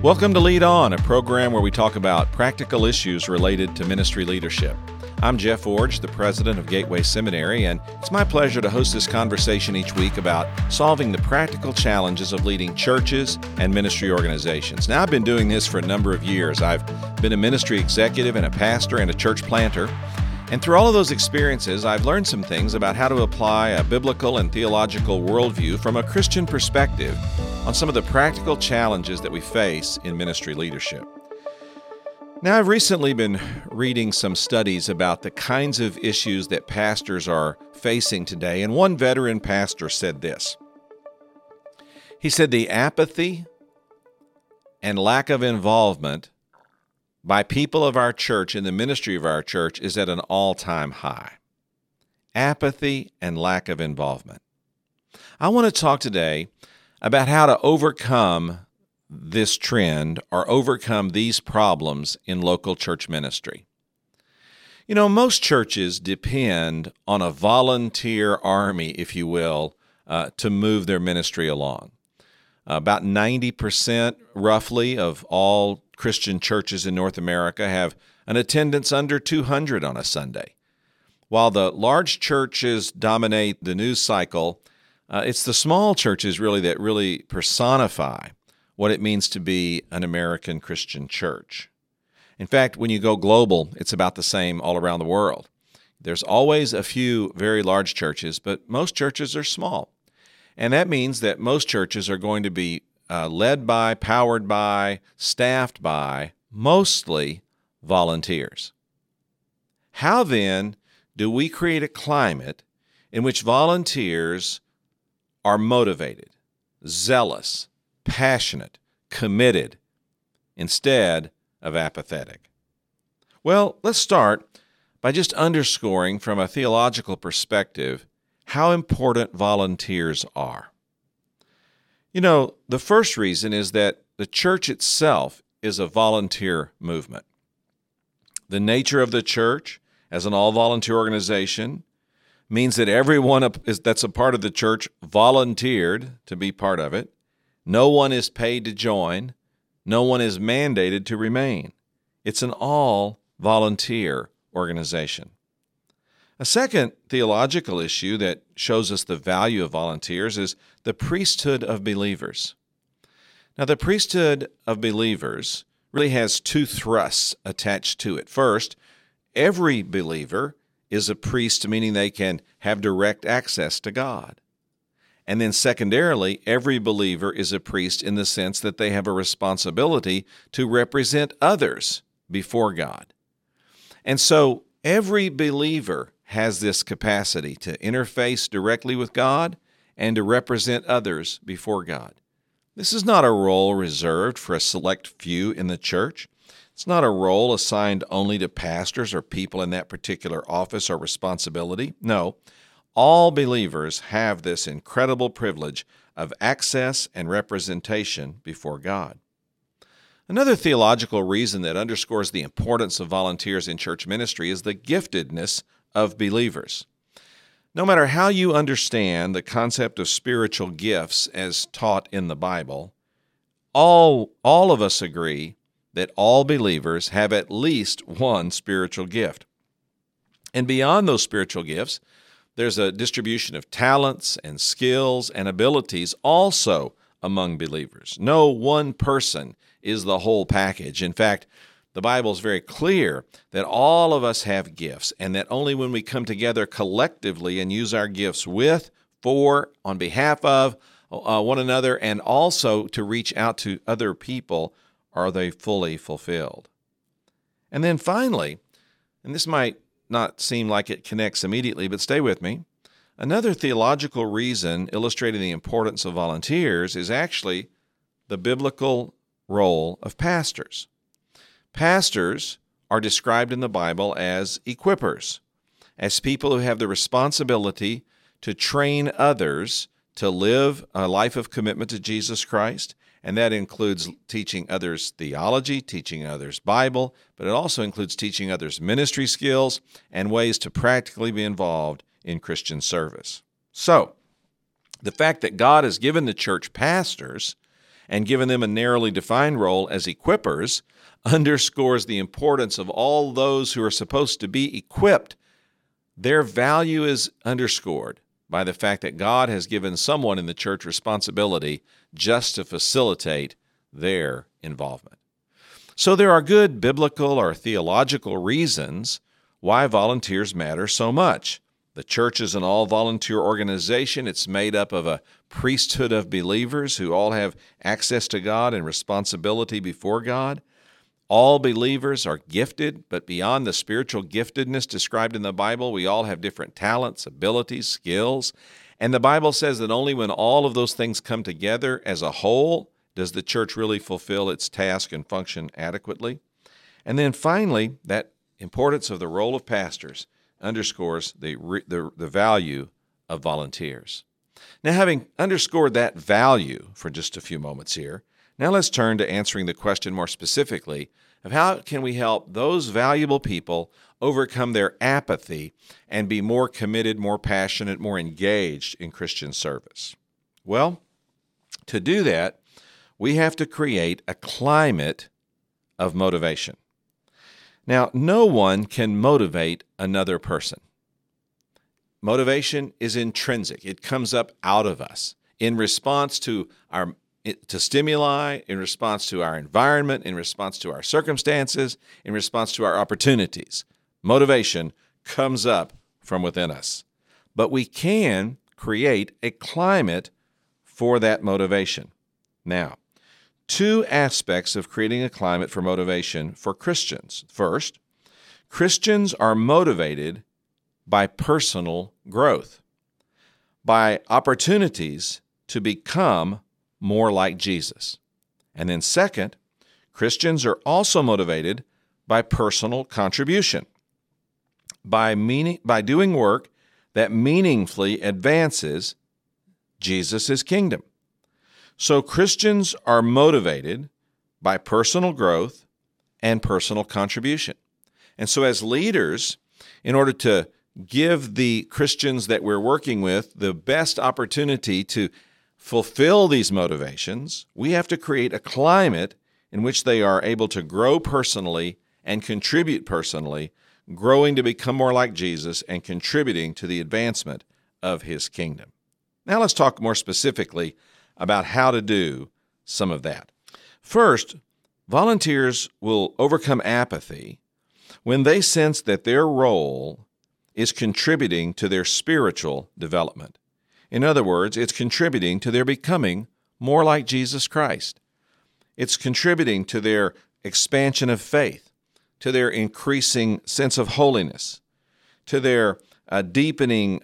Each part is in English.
Welcome to Lead On, a program where we talk about practical issues related to ministry leadership. I'm Jeff Iorg, the president of Gateway Seminary, and it's my pleasure to host this conversation each week about solving the practical challenges of leading churches and ministry organizations. Now, I've been doing this for a number of years. I've been a ministry executive and a pastor and a church planter. And through all of those experiences, I've learned some things about how to apply a biblical and theological worldview from a Christian perspective on some of the practical challenges that we face in ministry leadership. Now, I've recently been reading some studies about the kinds of issues that pastors are facing today, and one veteran pastor said this. He said, the apathy and lack of involvement by people of our church in the ministry of our church is at an all-time high. Apathy and lack of involvement. I want to talk today about how to overcome this trend or overcome these problems in local church ministry. You know, most churches depend on a volunteer army, if you will, to move their ministry along. About 90% roughly of all Christian churches in North America have an attendance under 200 on a Sunday. While the large churches dominate the news cycle, it's the small churches really that really personify what it means to be an American Christian church. In fact, when you go global, it's about the same all around the world. There's always a few very large churches, but most churches are small. And that means that most churches are going to be led by, powered by, staffed by, mostly volunteers. How then do we create a climate in which volunteers are motivated, zealous, passionate, committed, instead of apathetic? Well, let's start by just underscoring from a theological perspective how important volunteers are. You know, the first reason is that the church itself is a volunteer movement. The nature of the church as an all-volunteer organization means that everyone that's a part of the church volunteered to be part of it. No one is paid to join. No one is mandated to remain. It's an all-volunteer organization. A second theological issue that shows us the value of volunteers is the priesthood of believers. Now, the priesthood of believers really has two thrusts attached to it. First, every believer is a priest, meaning they can have direct access to God. And then secondarily, every believer is a priest in the sense that they have a responsibility to represent others before God. And so every believer has this capacity to interface directly with God and to represent others before God. This is not a role reserved for a select few in the church. It's not a role assigned only to pastors or people in that particular office or responsibility. No, all believers have this incredible privilege of access and representation before God. Another theological reason that underscores the importance of volunteers in church ministry is the giftedness of believers. No matter how you understand the concept of spiritual gifts as taught in the Bible, all of us agree that all believers have at least one spiritual gift. And beyond those spiritual gifts, there's a distribution of talents and skills and abilities also among believers. No one person is the whole package. In fact, the Bible is very clear that all of us have gifts and that only when we come together collectively and use our gifts with, for, on behalf of one another, and also to reach out to other people, are they fully fulfilled? And then finally, and this might not seem like it connects immediately, but stay with me, another theological reason illustrating the importance of volunteers is actually the biblical role of pastors. Pastors are described in the Bible as equippers, as people who have the responsibility to train others to live a life of commitment to Jesus Christ. And that includes teaching others theology, teaching others Bible, but it also includes teaching others ministry skills and ways to practically be involved in Christian service. So, the fact that God has given the church pastors and given them a narrowly defined role as equippers underscores the importance of all those who are supposed to be equipped. Their value is underscored by the fact that God has given someone in the church responsibility just to facilitate their involvement. So there are good biblical or theological reasons why volunteers matter so much. The church is an all-volunteer organization. It's made up of a priesthood of believers who all have access to God and responsibility before God. All believers are gifted, but beyond the spiritual giftedness described in the Bible, we all have different talents, abilities, skills. And the Bible says that only when all of those things come together as a whole does the church really fulfill its task and function adequately. And then finally, that importance of the role of pastors underscores the value of volunteers. Now, having underscored that value for just a few moments here, now let's turn to answering the question more specifically of how can we help those valuable people overcome their apathy and be more committed, more passionate, more engaged in Christian service? Well, to do that, we have to create a climate of motivation. Now, no one can motivate another person. Motivation is intrinsic. It comes up out of us in response to stimuli, in response to our environment, in response to our circumstances, in response to our opportunities. Motivation comes up from within us. But we can create a climate for that motivation. Now, two aspects of creating a climate for motivation for Christians. First, Christians are motivated by personal growth, by opportunities to become more like Jesus. And then second, Christians are also motivated by personal contribution, by doing work that meaningfully advances Jesus' kingdom. So Christians are motivated by personal growth and personal contribution. And so as leaders, in order to give the Christians that we're working with the best opportunity to fulfill these motivations, we have to create a climate in which they are able to grow personally and contribute personally, growing to become more like Jesus and contributing to the advancement of his kingdom. Now let's talk more specifically about how to do some of that. First, volunteers will overcome apathy when they sense that their role is contributing to their spiritual development. In other words, it's contributing to their becoming more like Jesus Christ. It's contributing to their expansion of faith, to their increasing sense of holiness, to their deepening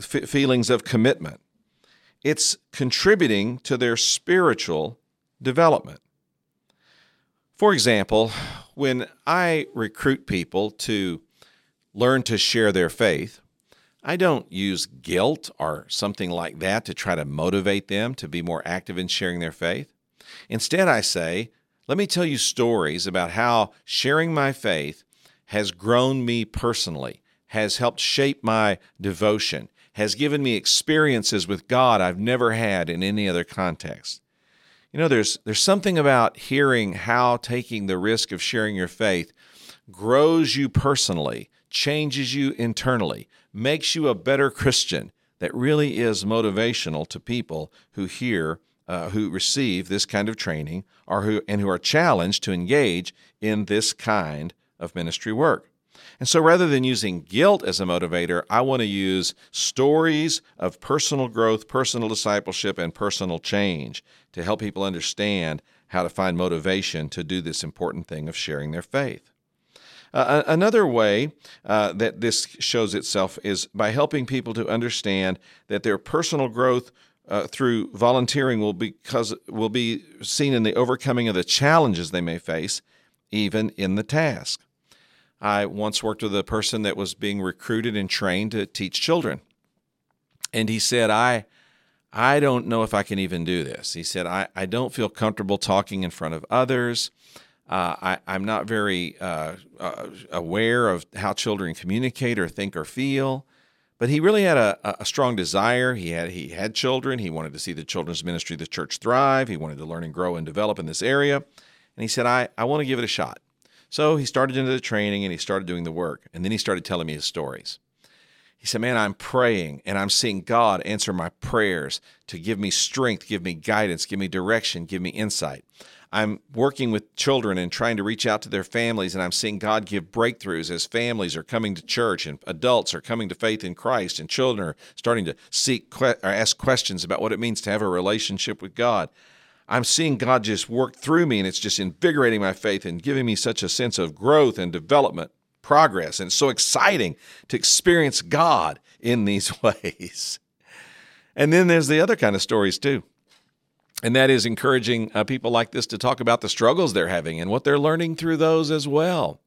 feelings of commitment. It's contributing to their spiritual development. For example, when I recruit people to learn to share their faith, I don't use guilt or something like that to try to motivate them to be more active in sharing their faith. Instead, I say, let me tell you stories about how sharing my faith has grown me personally, has helped shape my devotion, has given me experiences with God I've never had in any other context. You know, there's something about hearing how taking the risk of sharing your faith grows you personally, changes you internally, makes you a better Christian that really is motivational to people who hear, who receive this kind of training or who are challenged to engage in this kind of ministry work. And so rather than using guilt as a motivator, I want to use stories of personal growth, personal discipleship, and personal change to help people understand how to find motivation to do this important thing of sharing their faith. Another way that this shows itself is by helping people to understand that their personal growth through volunteering will be seen in the overcoming of the challenges they may face, even in the task. I once worked with a person that was being recruited and trained to teach children. And he said, I don't know if I can even do this. He said, I don't feel comfortable talking in front of others. I'm not very aware of how children communicate or think or feel. But he really had a strong desire. He had children. He wanted to see the children's ministry of the church thrive. He wanted to learn and grow and develop in this area. And he said, I want to give it a shot. So he started into the training and he started doing the work. And then he started telling me his stories. He said, man, I'm praying and I'm seeing God answer my prayers to give me strength, give me guidance, give me direction, give me insight. I'm working with children and trying to reach out to their families, and I'm seeing God give breakthroughs as families are coming to church and adults are coming to faith in Christ, and children are starting to ask questions about what it means to have a relationship with God. I'm seeing God just work through me, and it's just invigorating my faith and giving me such a sense of growth and development, progress, and it's so exciting to experience God in these ways. And then there's the other kind of stories too, and that is encouraging people like this to talk about the struggles they're having and what they're learning through those as well,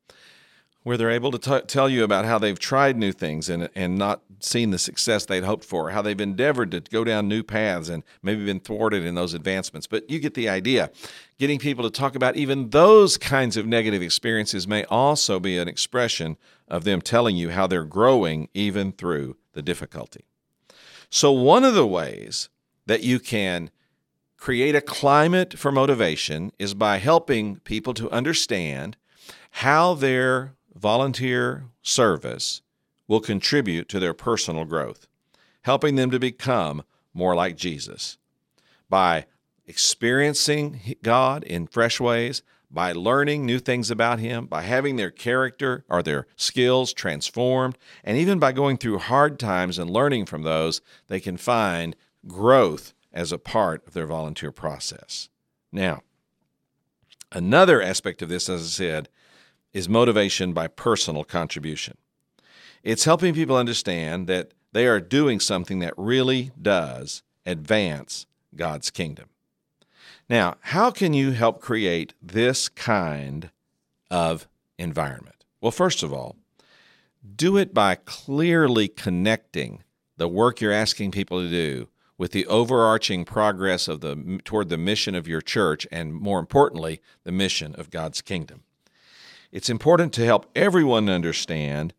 where they're able to tell you about how they've tried new things and not seen the success they'd hoped for, how they've endeavored to go down new paths and maybe been thwarted in those advancements. But you get the idea. Getting people to talk about even those kinds of negative experiences may also be an expression of them telling you how they're growing even through the difficulty. So one of the ways that you can create a climate for motivation is by helping people to understand how their volunteer service will contribute to their personal growth, helping them to become more like Jesus by experiencing God in fresh ways, by learning new things about Him, by having their character or their skills transformed, and even by going through hard times and learning from those, they can find growth as a part of their volunteer process. Now, another aspect of this, as I said, is motivation by personal contribution. It's helping people understand that they are doing something that really does advance God's kingdom. Now, how can you help create this kind of environment? Well, first of all, do it by clearly connecting the work you're asking people to do with the overarching progress of toward the mission of your church, and more importantly, the mission of God's kingdom. It's important to help everyone understand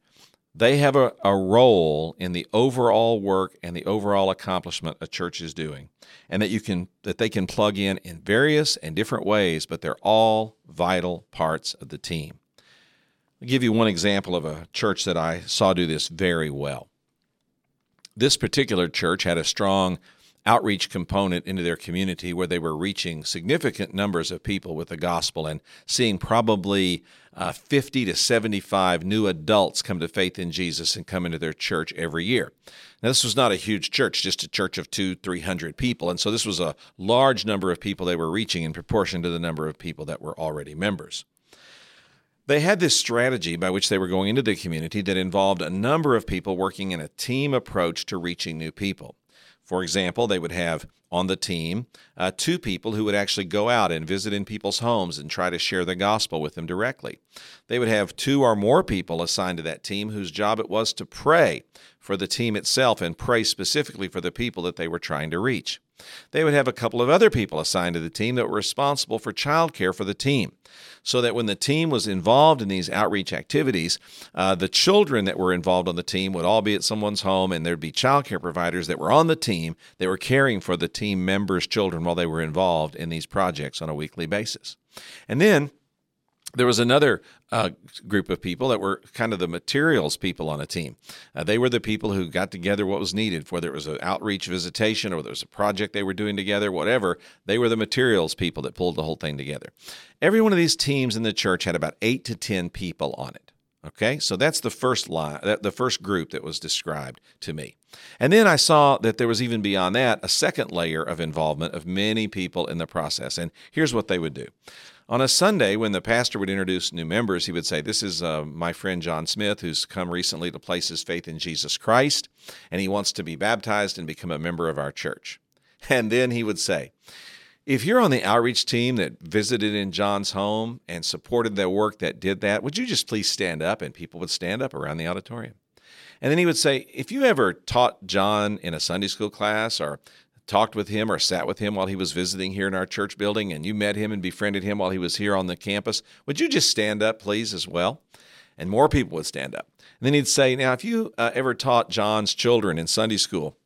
they have a role in the overall work and the overall accomplishment a church is doing, and that they can plug in various and different ways, but they're all vital parts of the team. I'll give you one example of a church that I saw do this very well. This particular church had a strong outreach component into their community where they were reaching significant numbers of people with the gospel and seeing probably 50 to 75 new adults come to faith in Jesus and come into their church every year. Now, this was not a huge church, just a church of 200-300 people, and so this was a large number of people they were reaching in proportion to the number of people that were already members. They had this strategy by which they were going into the community that involved a number of people working in a team approach to reaching new people. For example, they would have on the team two people who would actually go out and visit in people's homes and try to share the gospel with them directly. They would have two or more people assigned to that team whose job it was to pray for the team itself and pray specifically for the people that they were trying to reach. They would have a couple of other people assigned to the team that were responsible for childcare for the team, so that when the team was involved in these outreach activities, the children that were involved on the team would all be at someone's home, and there'd be childcare providers that were on the team that were caring for the team members' children while they were involved in these projects on a weekly basis. And then there was another group of people that were kind of the materials people on a team. They were the people who got together what was needed, whether it was an outreach visitation or whether it was a project they were doing together, whatever. They were the materials people that pulled the whole thing together. Every one of these teams in the church had about 8 to 10 people on it. Okay, so that's the first line, the first group that was described to me. And then I saw that there was even beyond that a second layer of involvement of many people in the process. And here's what they would do. On a Sunday, when the pastor would introduce new members, he would say, this is my friend John Smith, who's come recently to place his faith in Jesus Christ, and he wants to be baptized and become a member of our church. And then he would say, if you're on the outreach team that visited in John's home and supported the work that did that, would you just please stand up? And people would stand up around the auditorium. And then he would say, if you ever taught John in a Sunday school class or talked with him or sat with him while he was visiting here in our church building, and you met him and befriended him while he was here on the campus, would you just stand up, please, as well? and more people would stand up. And then he'd say, now, if you ever taught John's children in Sunday school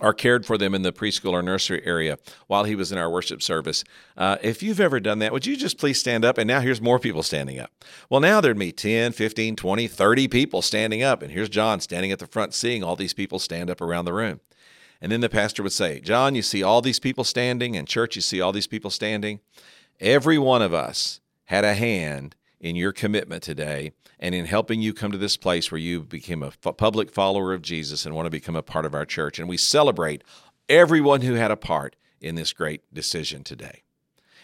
or cared for them in the preschool or nursery area while he was in our worship service, if you've ever done that, would you just please stand up? And now here's more people standing up. Well, now there'd be 10, 15, 20, 30 people standing up. And here's John standing at the front, seeing all these people stand up around the room. And then the pastor would say, John, you see all these people standing, and church, you see all these people standing. Every one of us had a hand in your commitment today and in helping you come to this place where you became a public follower of Jesus and want to become a part of our church. And we celebrate everyone who had a part in this great decision today.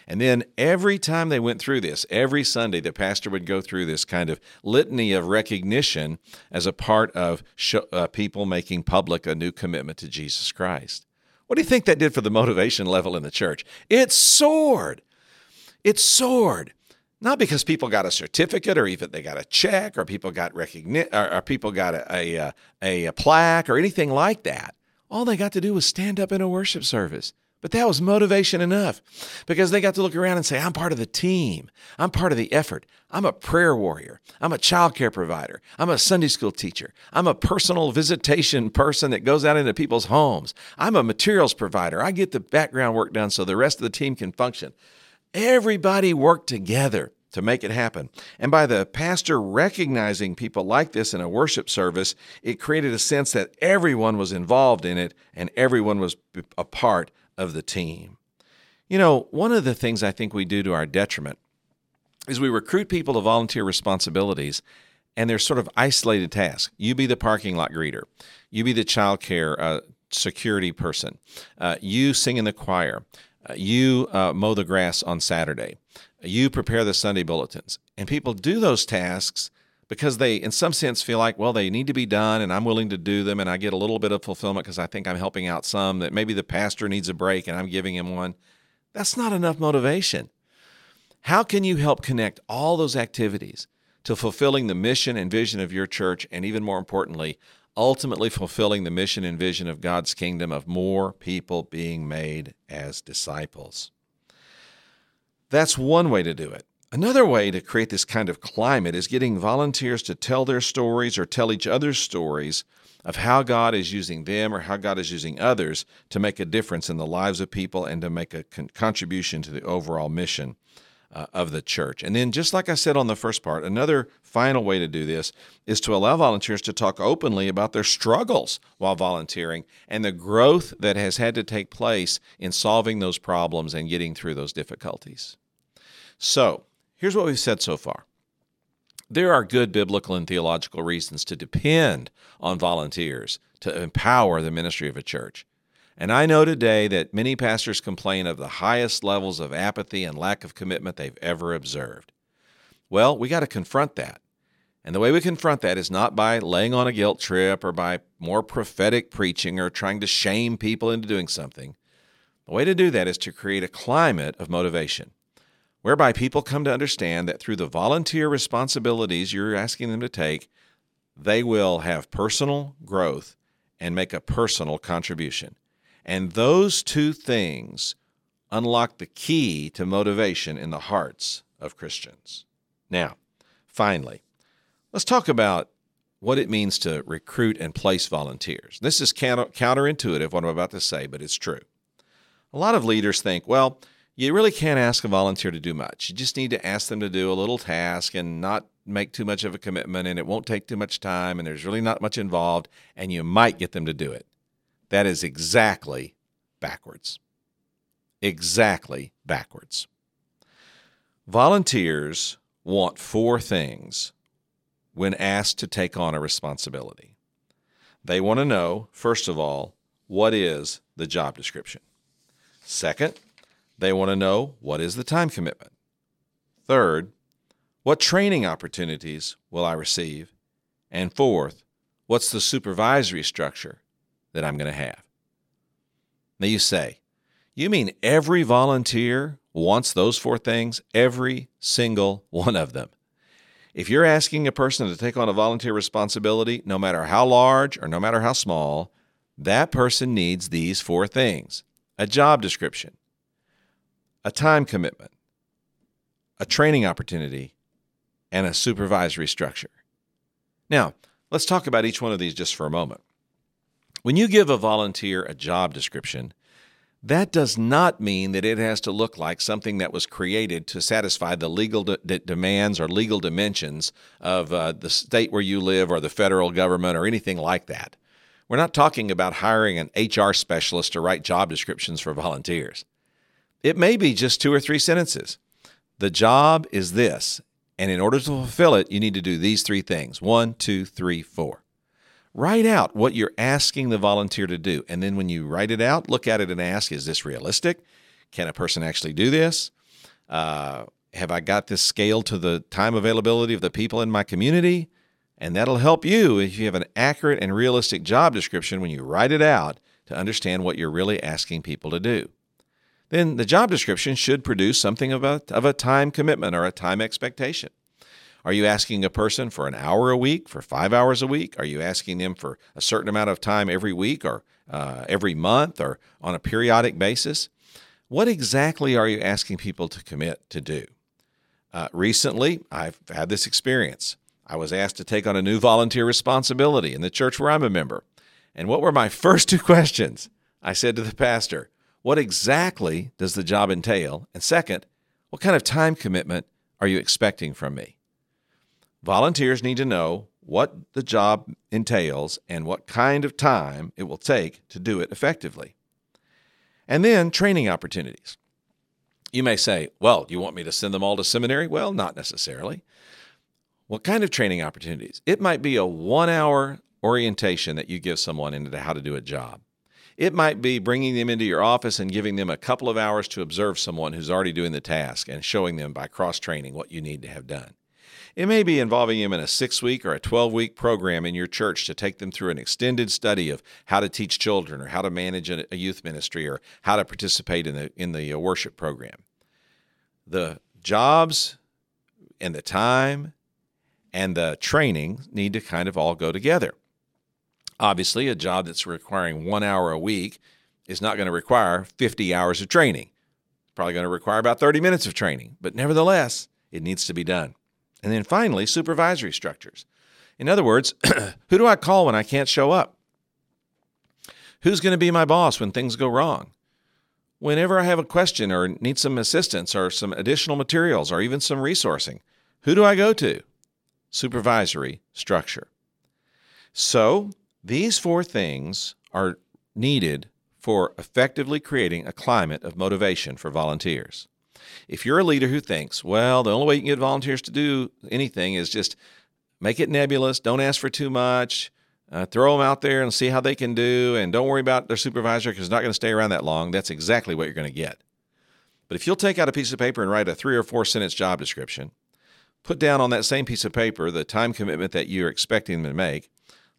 And then every time they went through this, every Sunday, the pastor would go through this kind of litany of recognition as a part of people making public a new commitment to Jesus Christ. What do you think that did for the motivation level in the church? It soared. It soared. Not because people got a certificate or even they got a check or people got recognition or people got a plaque or anything like that. All they got to do was stand up in a worship service. But that was motivation enough because they got to look around and say, I'm part of the team. I'm part of the effort. I'm a prayer warrior. I'm a childcare provider. I'm a Sunday school teacher. I'm a personal visitation person that goes out into people's homes. I'm a materials provider. I get the background work done so the rest of the team can function. Everybody worked together to make it happen. And by the pastor recognizing people like this in a worship service, it created a sense that everyone was involved in it and everyone was a part of the team. You know, one of the things I think we do to our detriment is we recruit people to volunteer responsibilities, and they're sort of isolated tasks. You be the parking lot greeter. You be the childcare security person. You sing in the choir. You mow the grass on Saturday. You prepare the Sunday bulletins. And people do those tasks because they, in some sense, feel like, well, they need to be done, and I'm willing to do them, and I get a little bit of fulfillment because I think I'm helping out some, that maybe the pastor needs a break, and I'm giving him one. That's not enough motivation. How can you help connect all those activities to fulfilling the mission and vision of your church, and even more importantly, ultimately fulfilling the mission and vision of God's kingdom of more people being made as disciples? That's one way to do it. Another way to create this kind of climate is getting volunteers to tell their stories or tell each other's stories of how God is using them or how God is using others to make a difference in the lives of people and to make a contribution to the overall mission of the church. And then, just like I said on the first part, another final way to do this is to allow volunteers to talk openly about their struggles while volunteering and the growth that has had to take place in solving those problems and getting through those difficulties. So, here's what we've said so far. There are good biblical and theological reasons to depend on volunteers to empower the ministry of a church. And I know today that many pastors complain of the highest levels of apathy and lack of commitment they've ever observed. Well, we got to confront that. And the way we confront that is not by laying on a guilt trip or by more prophetic preaching or trying to shame people into doing something. The way to do that is to create a climate of motivation, whereby people come to understand that through the volunteer responsibilities you're asking them to take, they will have personal growth and make a personal contribution. And those two things unlock the key to motivation in the hearts of Christians. Now, finally, let's talk about what it means to recruit and place volunteers. This is counterintuitive, what I'm about to say, but it's true. A lot of leaders think, well, you really can't ask a volunteer to do much. You just need to ask them to do a little task and not make too much of a commitment, and it won't take too much time, and there's really not much involved, and you might get them to do it. That is exactly backwards. Exactly backwards. Volunteers want four things when asked to take on a responsibility. They want to know, first of all, what is the job description? Second, they want to know, what is the time commitment? Third, what training opportunities will I receive? And fourth, what's the supervisory structure that I'm going to have? Now you say, you mean every volunteer wants those four things? Every single one of them. If you're asking a person to take on a volunteer responsibility, no matter how large or no matter how small, that person needs these four things: a job description, a time commitment, a training opportunity, and a supervisory structure. Now, let's talk about each one of these just for a moment. When you give a volunteer a job description, that does not mean that it has to look like something that was created to satisfy the legal demands or legal dimensions of the state where you live or the federal government or anything like that. We're not talking about hiring an HR specialist to write job descriptions for volunteers. It may be just 2 or 3 sentences. The job is this, and in order to fulfill it, you need to do these 3 things. 1, 2, 3, 4. Write out what you're asking the volunteer to do, and then when you write it out, look at it and ask, is this realistic? Can a person actually do this? Have I got this scaled to the time availability of the people in my community? And that'll help you if you have an accurate and realistic job description when you write it out to understand what you're really asking people to do. Then the job description should produce something of a time commitment or a time expectation. Are you asking a person for an hour a week, for 5 hours a week? Are you asking them for a certain amount of time every week or every month or on a periodic basis? What exactly are you asking people to commit to do? Recently, I've had this experience. I was asked to take on a new volunteer responsibility in the church where I'm a member. And what were my first 2 questions? I said to the pastor, what exactly does the job entail? And second, what kind of time commitment are you expecting from me? Volunteers need to know what the job entails and what kind of time it will take to do it effectively. And then training opportunities. You may say, well, you want me to send them all to seminary? Well, not necessarily. What kind of training opportunities? It might be a 1-hour orientation that you give someone into how to do a job. It might be bringing them into your office and giving them a couple of hours to observe someone who's already doing the task and showing them by cross-training what you need to have done. It may be involving them in a 6-week or a 12-week program in your church to take them through an extended study of how to teach children or how to manage a youth ministry or how to participate in the worship program. The jobs and the time and the training need to kind of all go together. Obviously, a job that's requiring 1 hour a week is not going to require 50 hours of training. It's probably going to require about 30 minutes of training, but nevertheless, it needs to be done. And then finally, supervisory structures. In other words, who do I call when I can't show up? Who's going to be my boss when things go wrong? Whenever I have a question or need some assistance or some additional materials or even some resourcing, who do I go to? Supervisory structure. So these 4 things are needed for effectively creating a climate of motivation for volunteers. If you're a leader who thinks, well, the only way you can get volunteers to do anything is just make it nebulous, don't ask for too much, throw them out there and see how they can do, and don't worry about their supervisor because it's not going to stay around that long, that's exactly what you're going to get. But if you'll take out a piece of paper and write a 3 or 4 sentence job description, put down on that same piece of paper the time commitment that you're expecting them to make,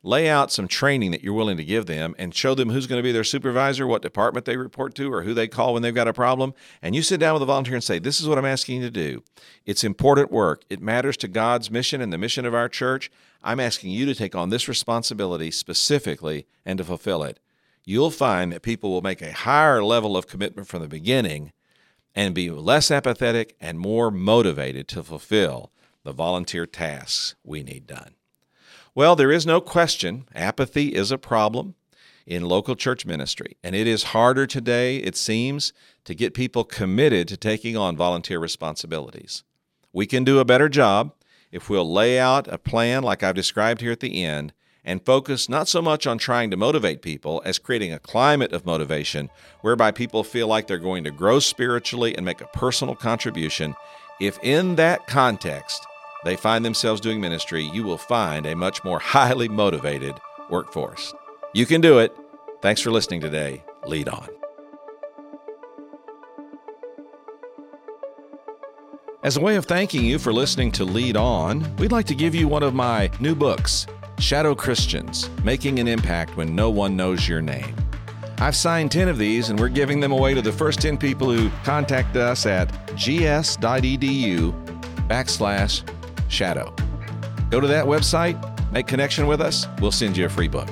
lay out some training that you're willing to give them, and show them who's going to be their supervisor, what department they report to, or who they call when they've got a problem, and you sit down with a volunteer and say, this is what I'm asking you to do. It's important work. It matters to God's mission and the mission of our church. I'm asking you to take on this responsibility specifically and to fulfill it. You'll find that people will make a higher level of commitment from the beginning and be less apathetic and more motivated to fulfill the volunteer tasks we need done. Well, there is no question apathy is a problem in local church ministry, and it is harder today, it seems, to get people committed to taking on volunteer responsibilities. We can do a better job if we'll lay out a plan like I've described here at the end and focus not so much on trying to motivate people as creating a climate of motivation whereby people feel like they're going to grow spiritually and make a personal contribution. If in that context they find themselves doing ministry, you will find a much more highly motivated workforce. You can do it. Thanks for listening today. Lead on. As a way of thanking you for listening to Lead On, we'd like to give you one of my new books, Shadow Christians, Making an Impact When No One Knows Your Name. I've signed 10 of these, and we're giving them away to the first 10 people who contact us at gs.edu/shadow. Go to that website, make connection with us, we'll send you a free book.